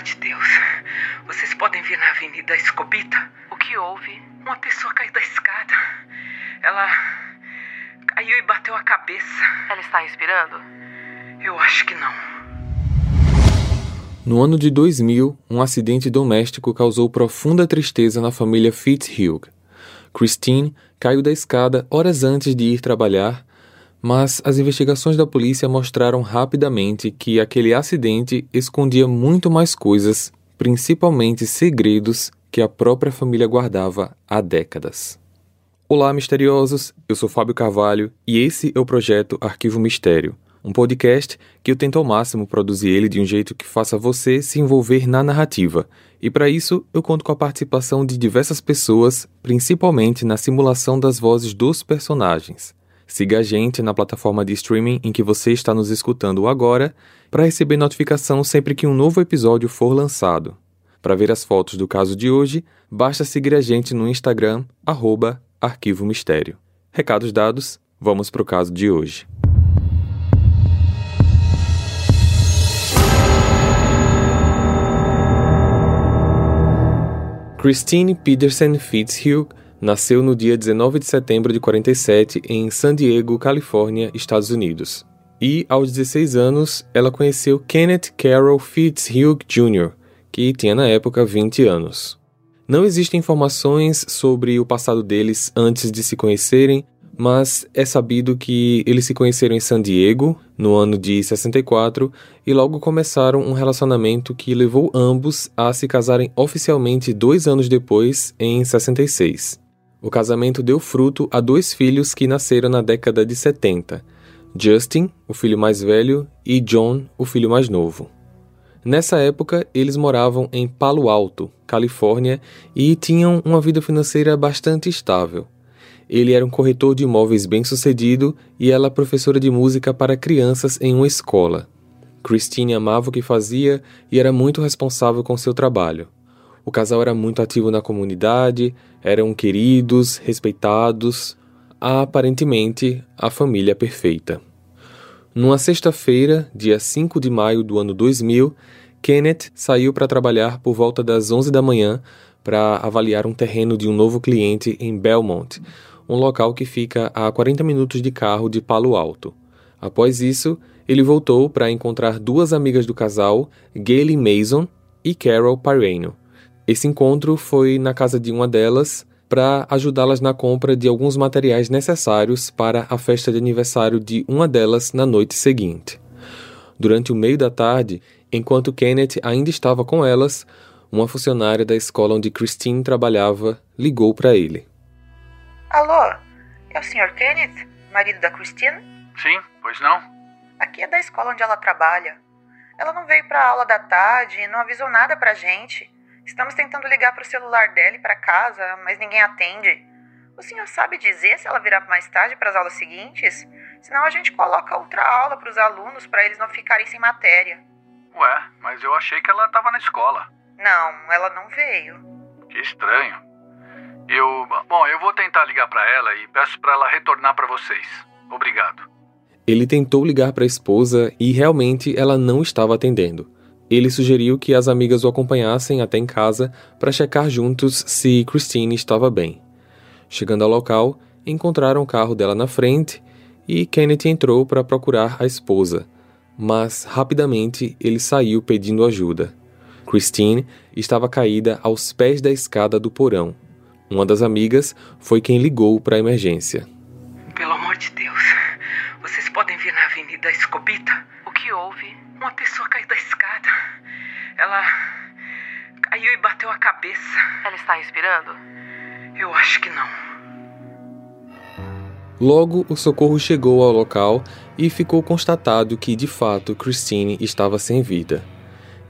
amor de Deus, vocês podem vir na Avenida Escobita? O que houve? Uma pessoa caiu da escada. Ela caiu e bateu a cabeça. Ela está respirando? Eu acho que não. No ano de 2000, um acidente doméstico causou profunda tristeza na família Fitzhugh. Kristine caiu da escada horas antes de ir trabalhar, mas as investigações da polícia mostraram rapidamente que aquele acidente escondia muito mais coisas, principalmente segredos que a própria família guardava há décadas. Olá, misteriosos! Eu sou Fábio Carvalho e esse é o Projeto Arquivo Mistério, um podcast que eu tento ao máximo produzir ele de um jeito que faça você se envolver na narrativa. E para isso, eu conto com a participação de diversas pessoas, principalmente na simulação das vozes dos personagens. Siga a gente na plataforma de streaming em que você está nos escutando agora para receber notificação sempre que um novo episódio for lançado. Para ver as fotos do caso de hoje, basta seguir a gente no Instagram, @arquivomistério. Recados dados, vamos para o caso de hoje. Kristine Peterson Fitzhugh nasceu no dia 19 de setembro de 47 em San Diego, Califórnia, Estados Unidos. E, aos 16 anos, ela conheceu Kenneth Carroll Fitzhugh Jr., que tinha na época 20 anos. Não existem informações sobre o passado deles antes de se conhecerem, mas é sabido que eles se conheceram em San Diego, no ano de 64, e logo começaram um relacionamento que levou ambos a se casarem oficialmente 2 anos depois, em 66. O casamento deu fruto a 2 filhos que nasceram na década de 70, Justin, o filho mais velho, e John, o filho mais novo. Nessa época, eles moravam em Palo Alto, Califórnia, e tinham uma vida financeira bastante estável. Ele era um corretor de imóveis bem-sucedido e ela professora de música para crianças em uma escola. Kristine amava o que fazia e era muito responsável com seu trabalho. O casal era muito ativo na comunidade, eram queridos, respeitados, aparentemente a família perfeita. Numa sexta-feira, dia 5 de maio do ano 2000, Kenneth saiu para trabalhar por volta das 11 da manhã para avaliar um terreno de um novo cliente em Belmont, um local que fica a 40 minutos de carro de Palo Alto. Após isso, ele voltou para encontrar 2 amigas do casal, Gaelyn Mason e Carol Paraino. Esse encontro foi na casa de uma delas para ajudá-las na compra de alguns materiais necessários para a festa de aniversário de uma delas na noite seguinte. Durante o meio da tarde, enquanto Kenneth ainda estava com elas, uma funcionária da escola onde Kristine trabalhava ligou para ele. Alô, é o Sr. Kenneth, marido da Kristine? Sim, pois não? Aqui é da escola onde ela trabalha. Ela não veio para a aula da tarde e não avisou nada para a gente. Estamos tentando ligar para o celular dela e para casa, mas ninguém atende. O senhor sabe dizer se ela virá mais tarde para as aulas seguintes? Senão a gente coloca outra aula para os alunos para eles não ficarem sem matéria. Ué, mas eu achei que ela estava na escola. Não, ela não veio. Que estranho. Eu vou tentar ligar para ela e peço para ela retornar para vocês. Obrigado. Ele tentou ligar para a esposa e realmente ela não estava atendendo. Ele sugeriu que as amigas o acompanhassem até em casa para checar juntos se Kristine estava bem. Chegando ao local, encontraram o carro dela na frente e Kenneth entrou para procurar a esposa, mas rapidamente ele saiu pedindo ajuda. Kristine estava caída aos pés da escada do porão. Uma das amigas foi quem ligou para a emergência. Pelo amor de Deus, vocês podem vir na Avenida Escobita? O que houve? Uma pessoa caiu da escada. Ela caiu e bateu a cabeça. Ela está respirando? Eu acho que não. Logo, o socorro chegou ao local e ficou constatado que, de fato, Kristine estava sem vida.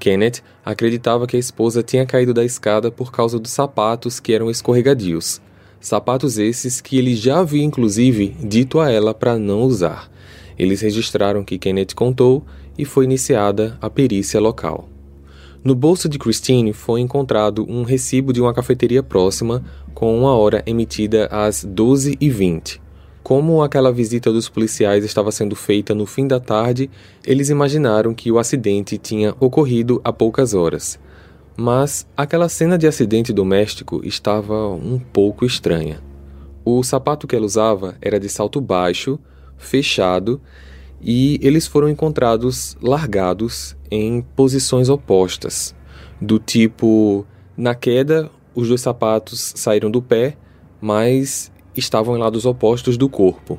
Kenneth acreditava que a esposa tinha caído da escada por causa dos sapatos que eram escorregadios. Sapatos esses que ele já havia, inclusive, dito a ela para não usar. Eles registraram que Kenneth contou e foi iniciada a perícia local. No bolso de Kristine foi encontrado um recibo de uma cafeteria próxima com uma hora emitida às 12h20. Como aquela visita dos policiais estava sendo feita no fim da tarde, eles imaginaram que o acidente tinha ocorrido há poucas horas. Mas aquela cena de acidente doméstico estava um pouco estranha. O sapato que ela usava era de salto baixo, fechado, e eles foram encontrados largados em posições opostas. Do tipo, na queda, os dois sapatos saíram do pé, mas estavam em lados opostos do corpo.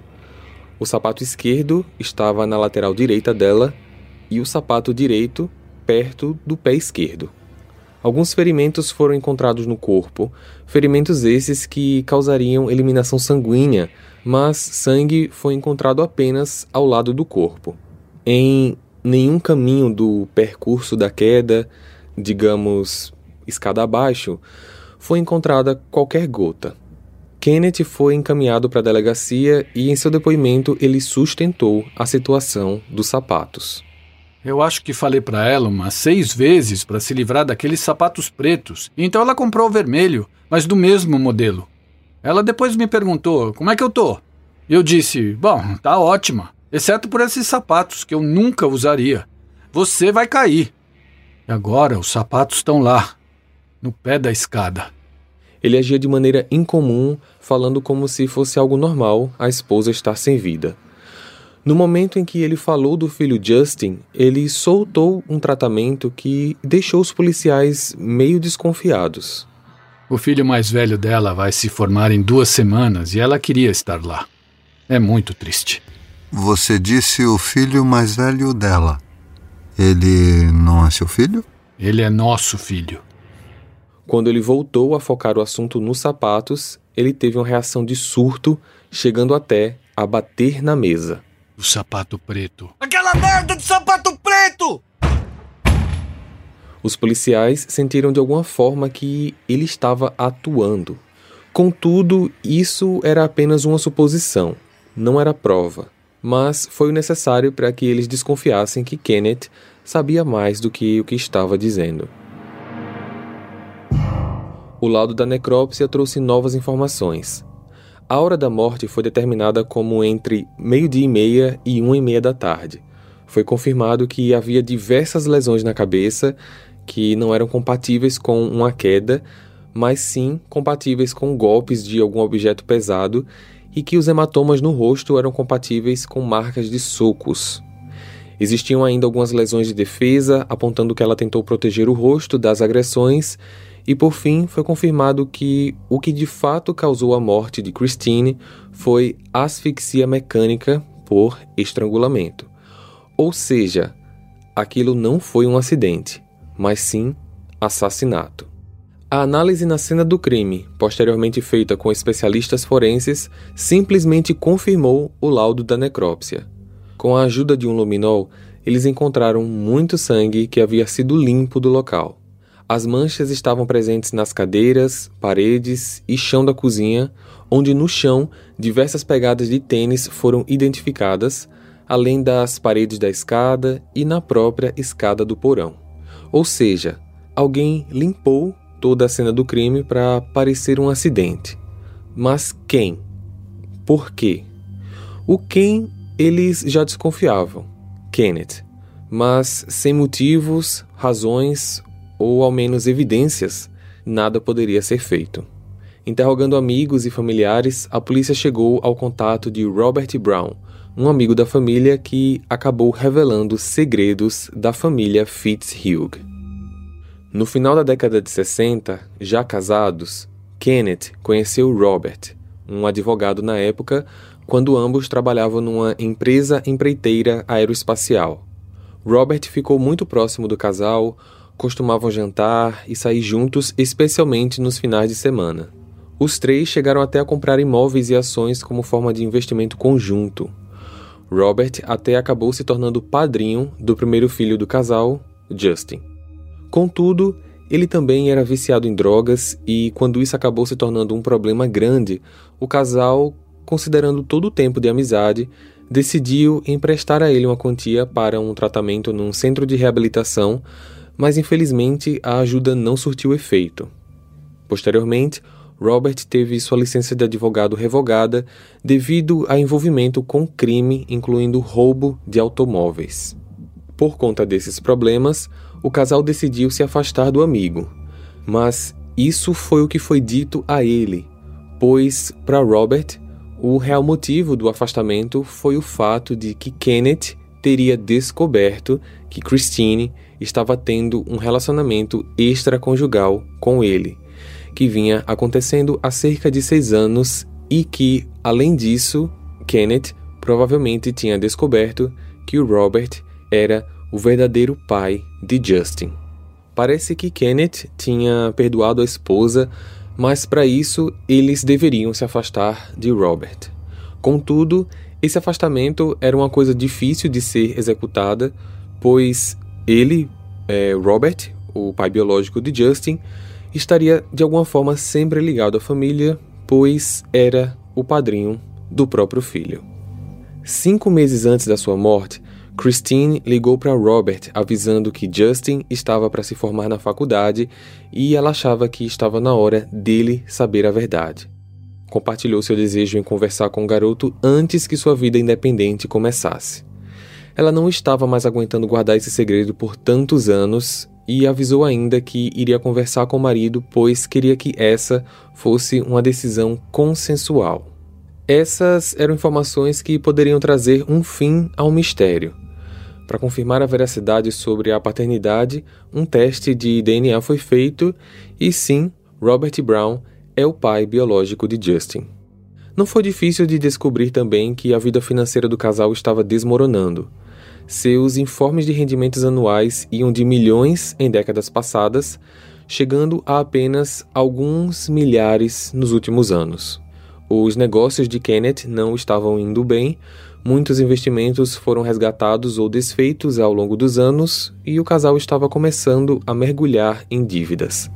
O sapato esquerdo estava na lateral direita dela e o sapato direito perto do pé esquerdo. Alguns ferimentos foram encontrados no corpo, ferimentos esses que causariam eliminação sanguínea, mas sangue foi encontrado apenas ao lado do corpo. Em nenhum caminho do percurso da queda, digamos, escada abaixo, foi encontrada qualquer gota. Kenneth foi encaminhado para a delegacia e, em seu depoimento, ele sustentou a situação dos sapatos. Eu acho que falei para ela umas 6 vezes para se livrar daqueles sapatos pretos. Então ela comprou o vermelho, mas do mesmo modelo. Ela depois me perguntou, como é que eu tô? Eu disse, bom, tá ótima, exceto por esses sapatos que eu nunca usaria. Você vai cair. E agora os sapatos estão lá, no pé da escada. Ele agia de maneira incomum, falando como se fosse algo normal a esposa estar sem vida. No momento em que ele falou do filho Justin, ele soltou um tratamento que deixou os policiais meio desconfiados. O filho mais velho dela vai se formar em 2 semanas e ela queria estar lá. É muito triste. Você disse o filho mais velho dela. Ele não é seu filho? Ele é nosso filho. Quando ele voltou a focar o assunto nos sapatos, ele teve uma reação de surto, chegando até a bater na mesa. O sapato preto. Aquela merda de sapato preto! Os policiais sentiram de alguma forma que ele estava atuando. Contudo, isso era apenas uma suposição, não era prova. Mas foi o necessário para que eles desconfiassem que Kenneth sabia mais do que o que estava dizendo. O laudo da necrópsia trouxe novas informações. A hora da morte foi determinada como entre 12:30 e 1:30 da tarde. Foi confirmado que havia diversas lesões na cabeça que não eram compatíveis com uma queda, mas sim compatíveis com golpes de algum objeto pesado e que os hematomas no rosto eram compatíveis com marcas de socos. Existiam ainda algumas lesões de defesa, apontando que ela tentou proteger o rosto das agressões. E por fim, foi confirmado que o que de fato causou a morte de Kristine foi asfixia mecânica por estrangulamento. Ou seja, aquilo não foi um acidente, mas sim assassinato. A análise na cena do crime, posteriormente feita com especialistas forenses, simplesmente confirmou o laudo da necrópsia. Com a ajuda de um luminol, eles encontraram muito sangue que havia sido limpo do local. As manchas estavam presentes nas cadeiras, paredes e chão da cozinha, onde no chão diversas pegadas de tênis foram identificadas, além das paredes da escada e na própria escada do porão. Ou seja, alguém limpou toda a cena do crime para parecer um acidente. Mas quem? Por quê? O quem eles já desconfiavam, Kenneth, mas sem motivos, razões ou ao menos evidências, nada poderia ser feito. Interrogando amigos e familiares, a polícia chegou ao contato de Robert Brown, um amigo da família que acabou revelando segredos da família Fitzhugh. No final da década de 60, já casados, Kenneth conheceu Robert, um advogado na época, quando ambos trabalhavam numa empresa empreiteira aeroespacial. Robert ficou muito próximo do casal, costumavam jantar e sair juntos, especialmente nos finais de semana. Os 3 chegaram até a comprar imóveis e ações como forma de investimento conjunto. Robert até acabou se tornando padrinho do primeiro filho do casal, Justin. Contudo, ele também era viciado em drogas e, quando isso acabou se tornando um problema grande, o casal, considerando todo o tempo de amizade, decidiu emprestar a ele uma quantia para um tratamento num centro de reabilitação, mas infelizmente a ajuda não surtiu efeito. Posteriormente, Robert teve sua licença de advogado revogada devido a envolvimento com crime, incluindo roubo de automóveis. Por conta desses problemas, o casal decidiu se afastar do amigo. Mas isso foi o que foi dito a ele, pois, para Robert, o real motivo do afastamento foi o fato de que Kenneth teria descoberto que Kristine estava tendo um relacionamento extraconjugal com ele, que vinha acontecendo há cerca de 6 anos e que, além disso, Kenneth provavelmente tinha descoberto que o Robert era o verdadeiro pai de Justin. Parece que Kenneth tinha perdoado a esposa, mas para isso eles deveriam se afastar de Robert. Contudo, esse afastamento era uma coisa difícil de ser executada, pois ele, Robert, o pai biológico de Justin, estaria de alguma forma sempre ligado à família, pois era o padrinho do próprio filho. 5 meses antes da sua morte, Kristine ligou para Robert avisando que Justin estava para se formar na faculdade e ela achava que estava na hora dele saber a verdade. Compartilhou seu desejo em conversar com o garoto antes que sua vida independente começasse. Ela não estava mais aguentando guardar esse segredo por tantos anos e avisou ainda que iria conversar com o marido, pois queria que essa fosse uma decisão consensual. Essas eram informações que poderiam trazer um fim ao mistério. Para confirmar a veracidade sobre a paternidade, um teste de DNA foi feito e sim, Robert Brown é o pai biológico de Justin. Não foi difícil de descobrir também que a vida financeira do casal estava desmoronando. Seus informes de rendimentos anuais iam de milhões em décadas passadas, chegando a apenas alguns milhares nos últimos anos. Os negócios de Kenneth não estavam indo bem, muitos investimentos foram resgatados ou desfeitos ao longo dos anos e o casal estava começando a mergulhar em dívidas.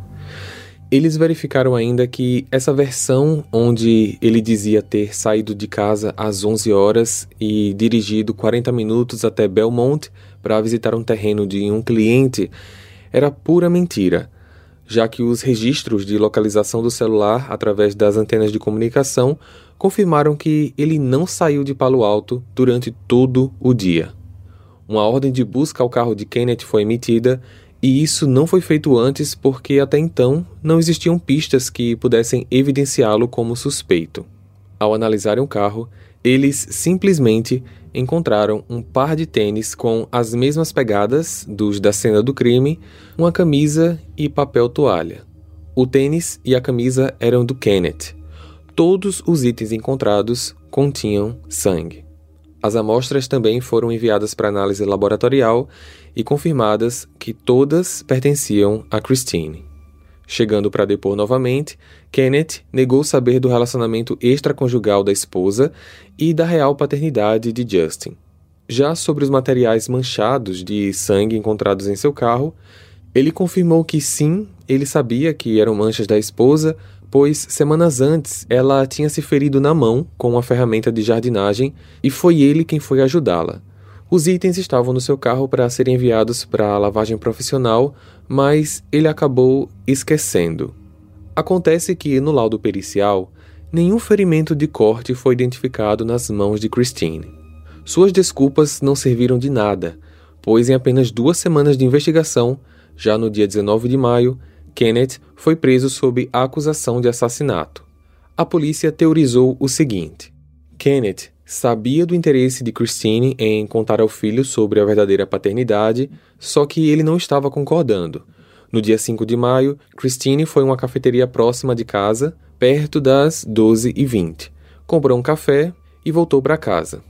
Eles verificaram ainda que essa versão onde ele dizia ter saído de casa às 11 horas e dirigido 40 minutos até Belmont para visitar um terreno de um cliente era pura mentira, já que os registros de localização do celular através das antenas de comunicação confirmaram que ele não saiu de Palo Alto durante todo o dia. Uma ordem de busca ao carro de Kenneth foi emitida e isso não foi feito antes porque até então não existiam pistas que pudessem evidenciá-lo como suspeito. Ao analisarem o carro, eles simplesmente encontraram um par de tênis com as mesmas pegadas dos da cena do crime, uma camisa e papel toalha. O tênis e a camisa eram do Kenneth. Todos os itens encontrados continham sangue. As amostras também foram enviadas para análise laboratorial e confirmadas que todas pertenciam a Kristine. Chegando para depor novamente, Kenneth negou saber do relacionamento extraconjugal da esposa e da real paternidade de Justin. Já sobre os materiais manchados de sangue encontrados em seu carro, ele confirmou que sim, ele sabia que eram manchas da esposa, pois semanas antes ela tinha se ferido na mão com uma ferramenta de jardinagem e foi ele quem foi ajudá-la. Os itens estavam no seu carro para serem enviados para a lavagem profissional, mas ele acabou esquecendo. Acontece que, no laudo pericial, nenhum ferimento de corte foi identificado nas mãos de Kristine. Suas desculpas não serviram de nada, pois em apenas 2 semanas de investigação, já no dia 19 de maio, Kenneth foi preso sob a acusação de assassinato. A polícia teorizou o seguinte: Kenneth sabia do interesse de Kristine em contar ao filho sobre a verdadeira paternidade, só que ele não estava concordando. No dia 5 de maio, Kristine foi a uma cafeteria próxima de casa, perto das 12h20. Comprou um café e voltou para casa.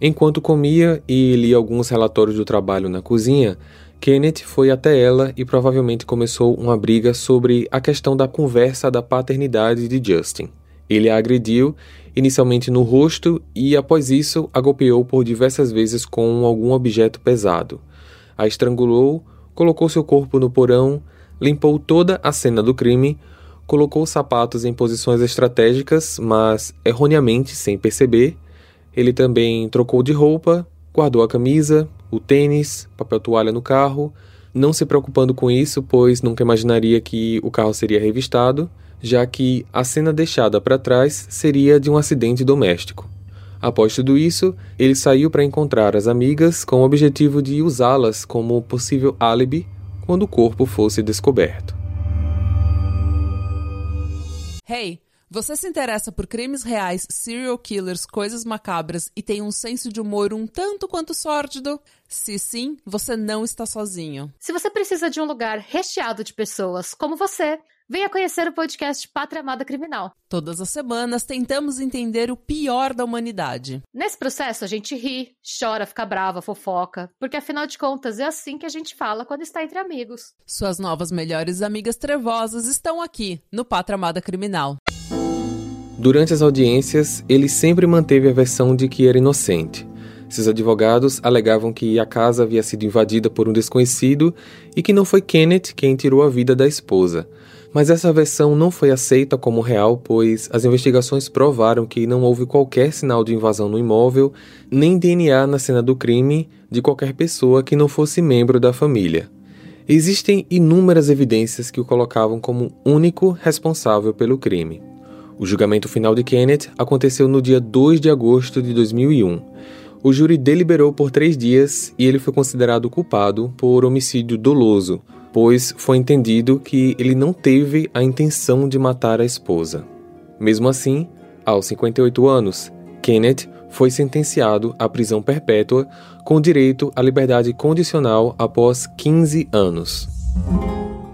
Enquanto comia e lia alguns relatórios do trabalho na cozinha, Kenneth foi até ela e provavelmente começou uma briga sobre a questão da conversa da paternidade de Justin. Ele a agrediu, inicialmente no rosto, e após isso a golpeou por diversas vezes com algum objeto pesado. A estrangulou, colocou seu corpo no porão, limpou toda a cena do crime, colocou sapatos em posições estratégicas, mas erroneamente sem perceber. Ele também trocou de roupa, guardou a camisa, o tênis, papel toalha no carro, não se preocupando com isso, pois nunca imaginaria que o carro seria revistado, já que a cena deixada para trás seria de um acidente doméstico. Após tudo isso, ele saiu para encontrar as amigas com o objetivo de usá-las como possível álibi quando o corpo fosse descoberto. Hey, você se interessa por crimes reais, serial killers, coisas macabras e tem um senso de humor um tanto quanto sórdido? Se sim, você não está sozinho. Se você precisa de um lugar recheado de pessoas como você, venha conhecer o podcast Pátria Amada Criminal. Todas as semanas tentamos entender o pior da humanidade. Nesse processo a gente ri, chora, fica brava, fofoca, porque afinal de contas é assim que a gente fala quando está entre amigos. Suas novas melhores amigas trevosas estão aqui no Pátria Amada Criminal. Durante as audiências, ele sempre manteve a versão de que era inocente. Seus advogados alegavam que a casa havia sido invadida por um desconhecido e que não foi Kenneth quem tirou a vida da esposa. Mas essa versão não foi aceita como real, pois as investigações provaram que não houve qualquer sinal de invasão no imóvel, nem DNA na cena do crime de qualquer pessoa que não fosse membro da família. Existem inúmeras evidências que o colocavam como único responsável pelo crime. O julgamento final de Kenneth aconteceu no dia 2 de agosto de 2001. O júri deliberou por 3 dias e ele foi considerado culpado por homicídio doloso, pois foi entendido que ele não teve a intenção de matar a esposa. Mesmo assim, aos 58 anos, Kenneth foi sentenciado à prisão perpétua com direito à liberdade condicional após 15 anos.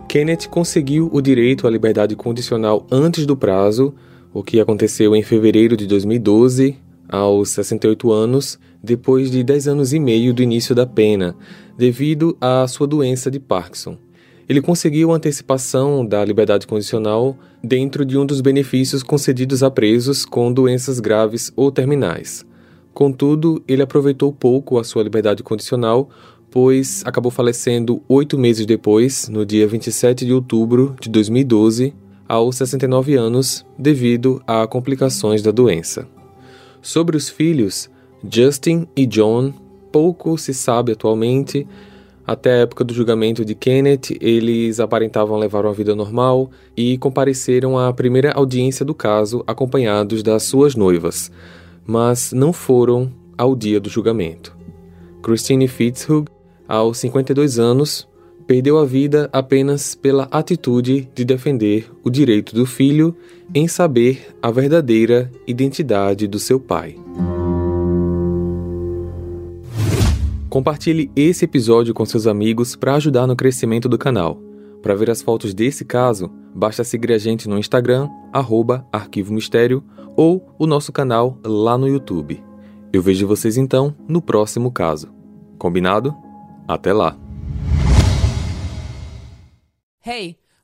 Kenneth conseguiu o direito à liberdade condicional antes do prazo, o que aconteceu em fevereiro de 2012, aos 68 anos, depois de 10 anos e meio do início da pena, devido à sua doença de Parkinson. Ele conseguiu a antecipação da liberdade condicional dentro de um dos benefícios concedidos a presos com doenças graves ou terminais. Contudo, ele aproveitou pouco a sua liberdade condicional, pois acabou falecendo 8 meses depois, no dia 27 de outubro de 2012, aos 69 anos, devido a complicações da doença. Sobre os filhos, Justin e John, pouco se sabe atualmente. Até a época do julgamento de Kenneth, eles aparentavam levar uma vida normal e compareceram à primeira audiência do caso acompanhados das suas noivas, mas não foram ao dia do julgamento. Kristine Fitzhugh, aos 52 anos, perdeu a vida apenas pela atitude de defender o direito do filho em saber a verdadeira identidade do seu pai. Compartilhe esse episódio com seus amigos para ajudar no crescimento do canal. Para ver as fotos desse caso, basta seguir a gente no Instagram, @ArquivoMistério, ou o nosso canal lá no YouTube. Eu vejo vocês então no próximo caso. Combinado? Até lá! Hey,